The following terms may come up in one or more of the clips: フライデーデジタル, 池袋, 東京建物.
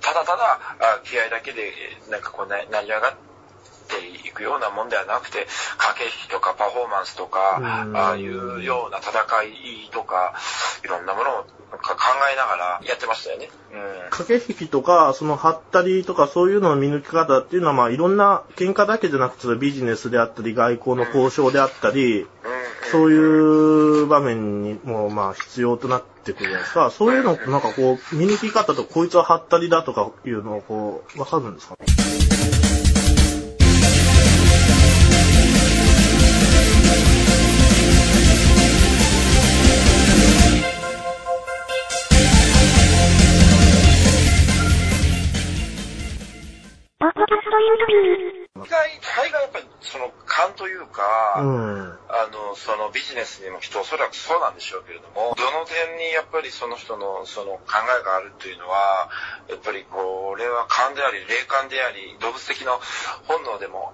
ただただ気合だけでなんかこう成り上がっていくようなもんではなくて、駆け引きとかパフォーマンスとか、ああいうような戦いとか、いろんなものを考えながらやってましたよね。うん、駆け引きとか、そのハったりとかそういうのの見抜き方っていうのは、まあいろんな喧嘩だけじゃなくてビジネスであったり、外交の交渉であったり、うん、そういう場面にもまあ必要となってくるじゃないですか。そういうのなんかこう見抜き方とこいつはハったりだとかいうのをこうわかるんですかね。大概やっぱりその勘というか、そのビジネスにも人おそらくそうなんでしょうけれども、どの点にやっぱりその人のその考えがあるというのは、やっぱりこれは勘であり霊感であり動物的な本能でも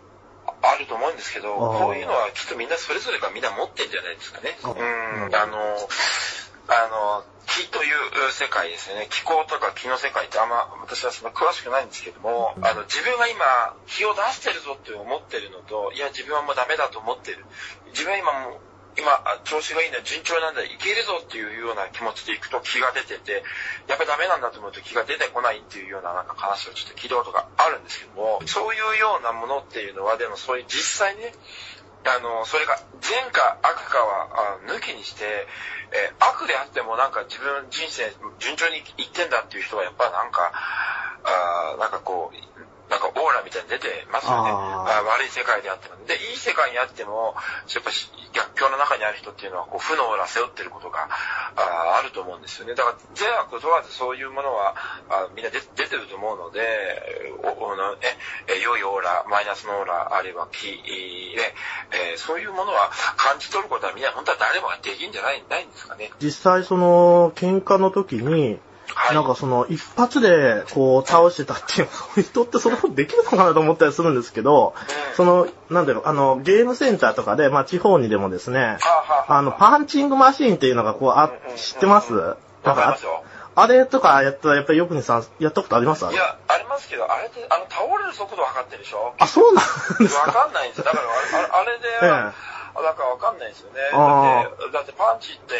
あると思うんですけど、こういうのはきっとみんなそれぞれがみんな持ってるんじゃないですかね。気という世界ですよね。気候とか気の世界ってあんま私はそんな詳しくないんですけども、自分が今気を出してるぞって思ってるのと、いや自分はもうダメだと思ってる、自分は今もう調子がいいんだ、順調なんだ、いけるぞっていうような気持ちでいくと気が出てて、やっぱりダメなんだと思うと気が出てこないっていうようななんか話をちょっと聞いたことがあるんですけども、そういうようなものっていうのはでもそういう実際ね、それが善か悪かは抜きにして、悪であってもなんか自分人生順調にいってんだっていう人はやっぱなんか、なんかこう、なんかオーラみたいに出てますよね。悪い世界であっても。で、いい世界にあっても、やっぱ逆境の中にある人っていうのはこう負のオーラ背負ってることが あると思うんですよね。だから善悪問わずそういうものはみんな出てると思うので、良いオーラ、マイナスのオーラ、あるいは気、そういうものは感じ取ることはみんな本当は誰もができるんじゃないんですかね。実際その喧嘩の時に、なんかその一発でこう倒してたっていう人ってそれもできるのかなと思ったりするんですけど、そのなんだろう、ゲームセンターとかでまあ地方にでもですね、パンチングマシーンっていうのがこう知ってます？なんかあれとかやったらやっぱりよくにさんやったことあります？いやありますけど、あれって倒れる速度測ってるでしょ？あ、そうなんですか。わかんないんですよ。だからあれで。なんかわかんないですよね。だってパンチって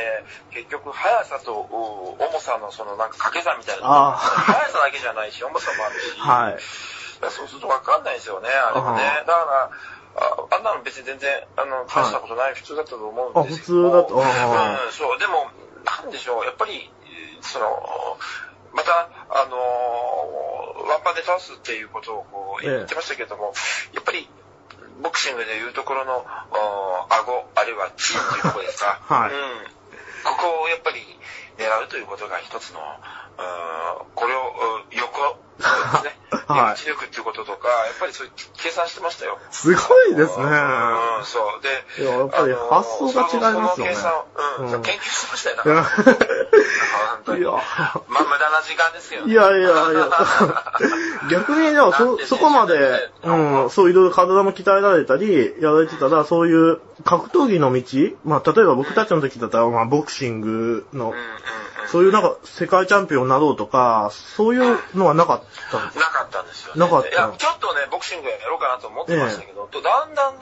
結局速さと重さのそのなんか掛け算みたいな。速さだけじゃないし重さもあるし。はい。そうするとわかんないですよね。あれはね。だからあんなの別に全然大したことない普通だったと思うんですけど。あ、普通だと。そうでもなんでしょう、やっぱりそのまたワンパンで倒すっていうことをこう言ってましたけども、やっぱり。ボクシングでいうところの顎あるいは血というところですか。はい。ここをやっぱり狙うということが一つのこれを横ですね。はい。知力っていうこととかやっぱりそういう計算してましたよ。すごいですね。そうで。やっぱり発想が違いますよね。その研究してましたよ。本当に。まあ無駄な時間ですよね。いや。逆にでもそこまで、そういろいろ体も鍛えられたりやられてたら、そういう格闘技の道、まあ例えば僕たちの時だったらまあボクシングのそういうなんか世界チャンピオンになろうとかそういうのはなかったんですか？なかったんですよね。なかった。いやちょっとねボクシングやろうかなと思ってましたけど、だんだんね、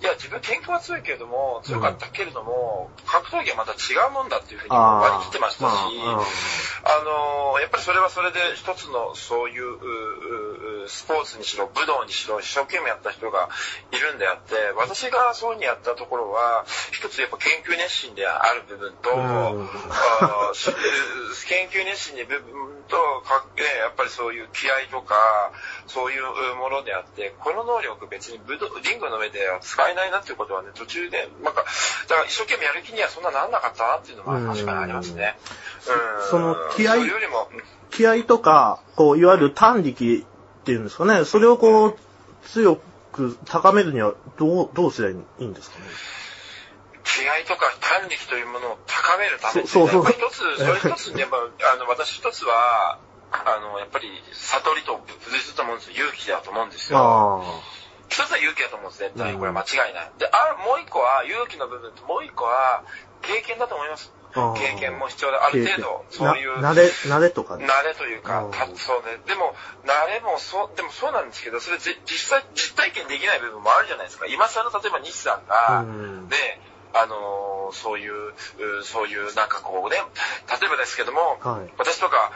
いや自分喧嘩は強かったけれども、格闘技はまた違うもんだっていうふうに割り切ってましたし、やっぱりそれはそれで一つのそういうスポーツにしろ武道にしろ一生懸命やった人がいるんであって、私がそうにやったところは一つやっぱ研究熱心である部分と研究熱心で部分とやっぱりそういう気合とかそういうものであって、この能力別にリングの上では使えないなっていうことはね、途中でなんかだから一生懸命やる気にはそんななんなかったなっていうのも確かにありますね。その気合とかこういわゆる短力っていうんですかね、それをこう強く高めるにはどうすればいいんですかね。気合とか短力というものを高めるために、やっぱ一つやっぱ私一つはやっぱり悟りと付随すると思うんですよ。勇気だと思うんですよ。一つは勇気だと思うんです、絶対これは間違いない。で、もう一個は勇気の部分ともう一個は経験だと思います。経験も必要で、ある程度、そういう。慣れとかね。慣れというか、そうね。でも、でもそうなんですけど、それ実体験できない部分もあるじゃないですか。今更、例えば西さんが、ね、そういう、なんかこうね、例えばですけども、はい、私とか、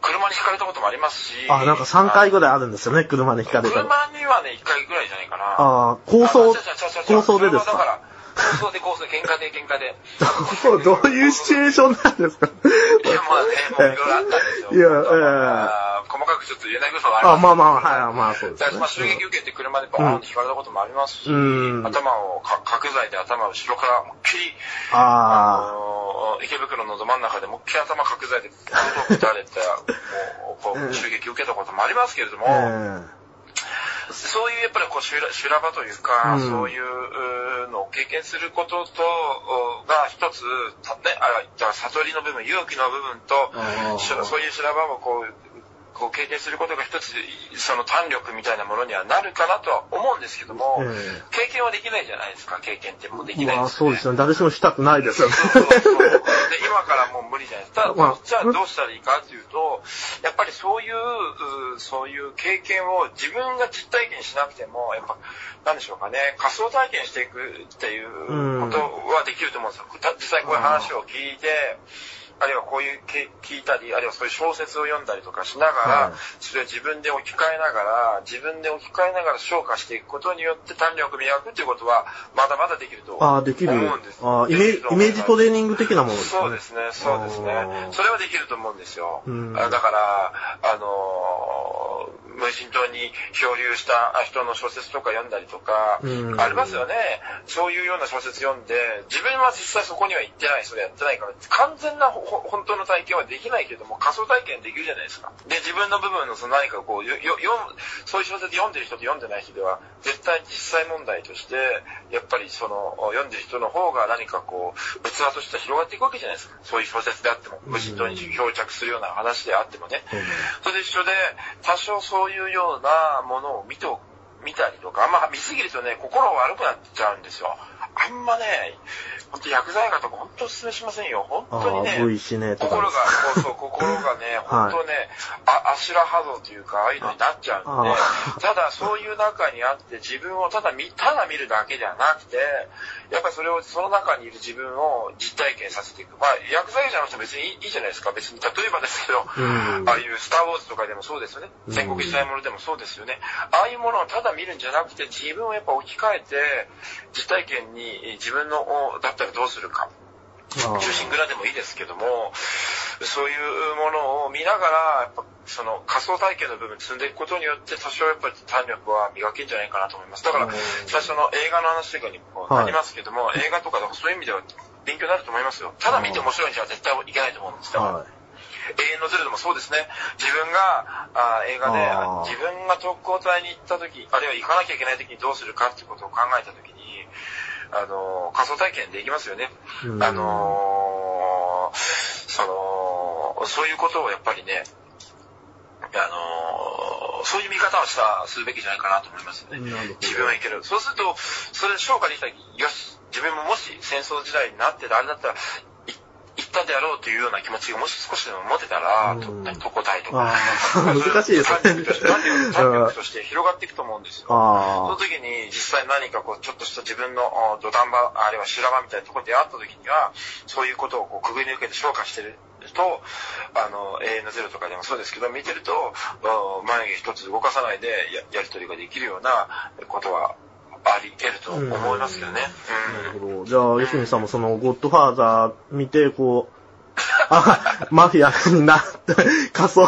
車にひかれたこともありますし。あ、なんか3回ぐらいあるんですよね、車にひかれた。車にはね、1回ぐらいじゃないかな。ああ、高層でですか。高層で、喧嘩で。どういうシチュエーションなんですか。いや、まあね、もういろいろあったんですよ。いや、細かくちょっと言えない部分はあります。あ、まあ、そうですね。まあ、襲撃受けて車でバーンって引かれたこともありますし、頭を、角材で頭を後ろからもっきり、池袋のど真ん中でもっきり頭角材で打たれて、こう、襲撃受けたこともありますけれども、そういうやっぱりこう修羅場というか、そういうのを経験することとが一つ、ね、悟りの部分、勇気の部分と、そういう修羅場をこう経験することが一つ、その胆力みたいなものにはなるかなとは思うんですけども、経験はできないじゃないですか、経験ってもうできないですね。まあそうですよね、誰しもしたくないですよね。そうで、今からもう無理じゃないですか。じゃあどうしたらいいかというと、やっぱりそういう経験を自分が実体験しなくても、やっぱ、なんでしょうかね、仮想体験していくっていうことはできると思うんですよ。実際こういう話を聞いて、あるいはこういう聞いたり、あるいはそういう小説を読んだりとかしながら、それを自分で置き換えながら消化していくことによって胆力磨くということは、まだまだできると思うんです。イメージトレーニング的なものですね。そうですね。それはできると思うんですよ。だから、無人島に漂流した人の小説とか読んだりとか、ありますよね。そういうような小説読んで、自分は実際そこには行ってない、それやってないから、完全な本当の体験はできないけども、仮想体験できるじゃないですか。で、自分の部分のその何かこう、そういう小説読んでる人と読んでない人では、絶対実際問題として、やっぱりその、読んでる人の方が何かこう、器として広がっていくわけじゃないですか。そういう小説であっても、無人島に漂着するような話であってもね。それで一緒で、多少そういうようなものを見たりとか、あんま見すぎるとね、心悪くなっちゃうんですよ。あんまね、ほんと薬剤画とかほんとおすすめしませんよ。ほんとにね、心がね、ほんとね、アシュラ波動というか、ああいうのになっちゃうんで、ただそういう中にあって自分をただ見るだけじゃなくて、やっぱりそれを、その中にいる自分を実体験させていく。まあ、薬剤画じゃなくて別にいいじゃないですか。別に、例えばですけど、ああいうスターウォーズとかでもそうですよね。戦国時代ものでもそうですよね。ああいうものをただ見るんじゃなくて、自分をやっぱ置き換えて、実体験に自分のだったらどうするか、中心蔵でもいいですけども、そういうものを見ながらやっぱその仮想体験の部分積んでいくことによって多少やっぱり胆力は磨けんじゃないかなと思います。だから最初の映画の話とかにもなりますけども、映画とかそういう意味では勉強になると思いますよ。ただ見て面白いんじゃ絶対いけないと思うんです。だから永遠のゼロでもそうですね。自分が映画で自分が特攻隊に行った時、あるいは行かなきゃいけない時にどうするかっていうことを考えた時に仮想体験できますよね。そういうことをやっぱりね、そういう見方をするべきじゃないかなと思いますよね。自分はいける。そうすると、それで消化できたら、よし、自分ももし戦争時代になってたあれだったら、行ったであろうというような気持ちがもし少しでも持てたら、特攻隊とか、難しいですね。単力として広がっていくと思うんですよ。その時に実際何かこうちょっとした自分の土壇場、あるいは修羅場みたいなところであった時には、そういうことをこうくぐり抜けて消化してると、永遠のゼロとかでもそうですけど、見てると、眉毛一つ動かさないでやり取りができるようなことは、あり得ると思いますけどね。なるほど。じゃあ、吉見さんもその、ゴッドファーザー見て、こう、マフィアになって、仮想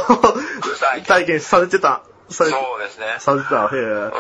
体験されてた。そうですね。されてた。へえ。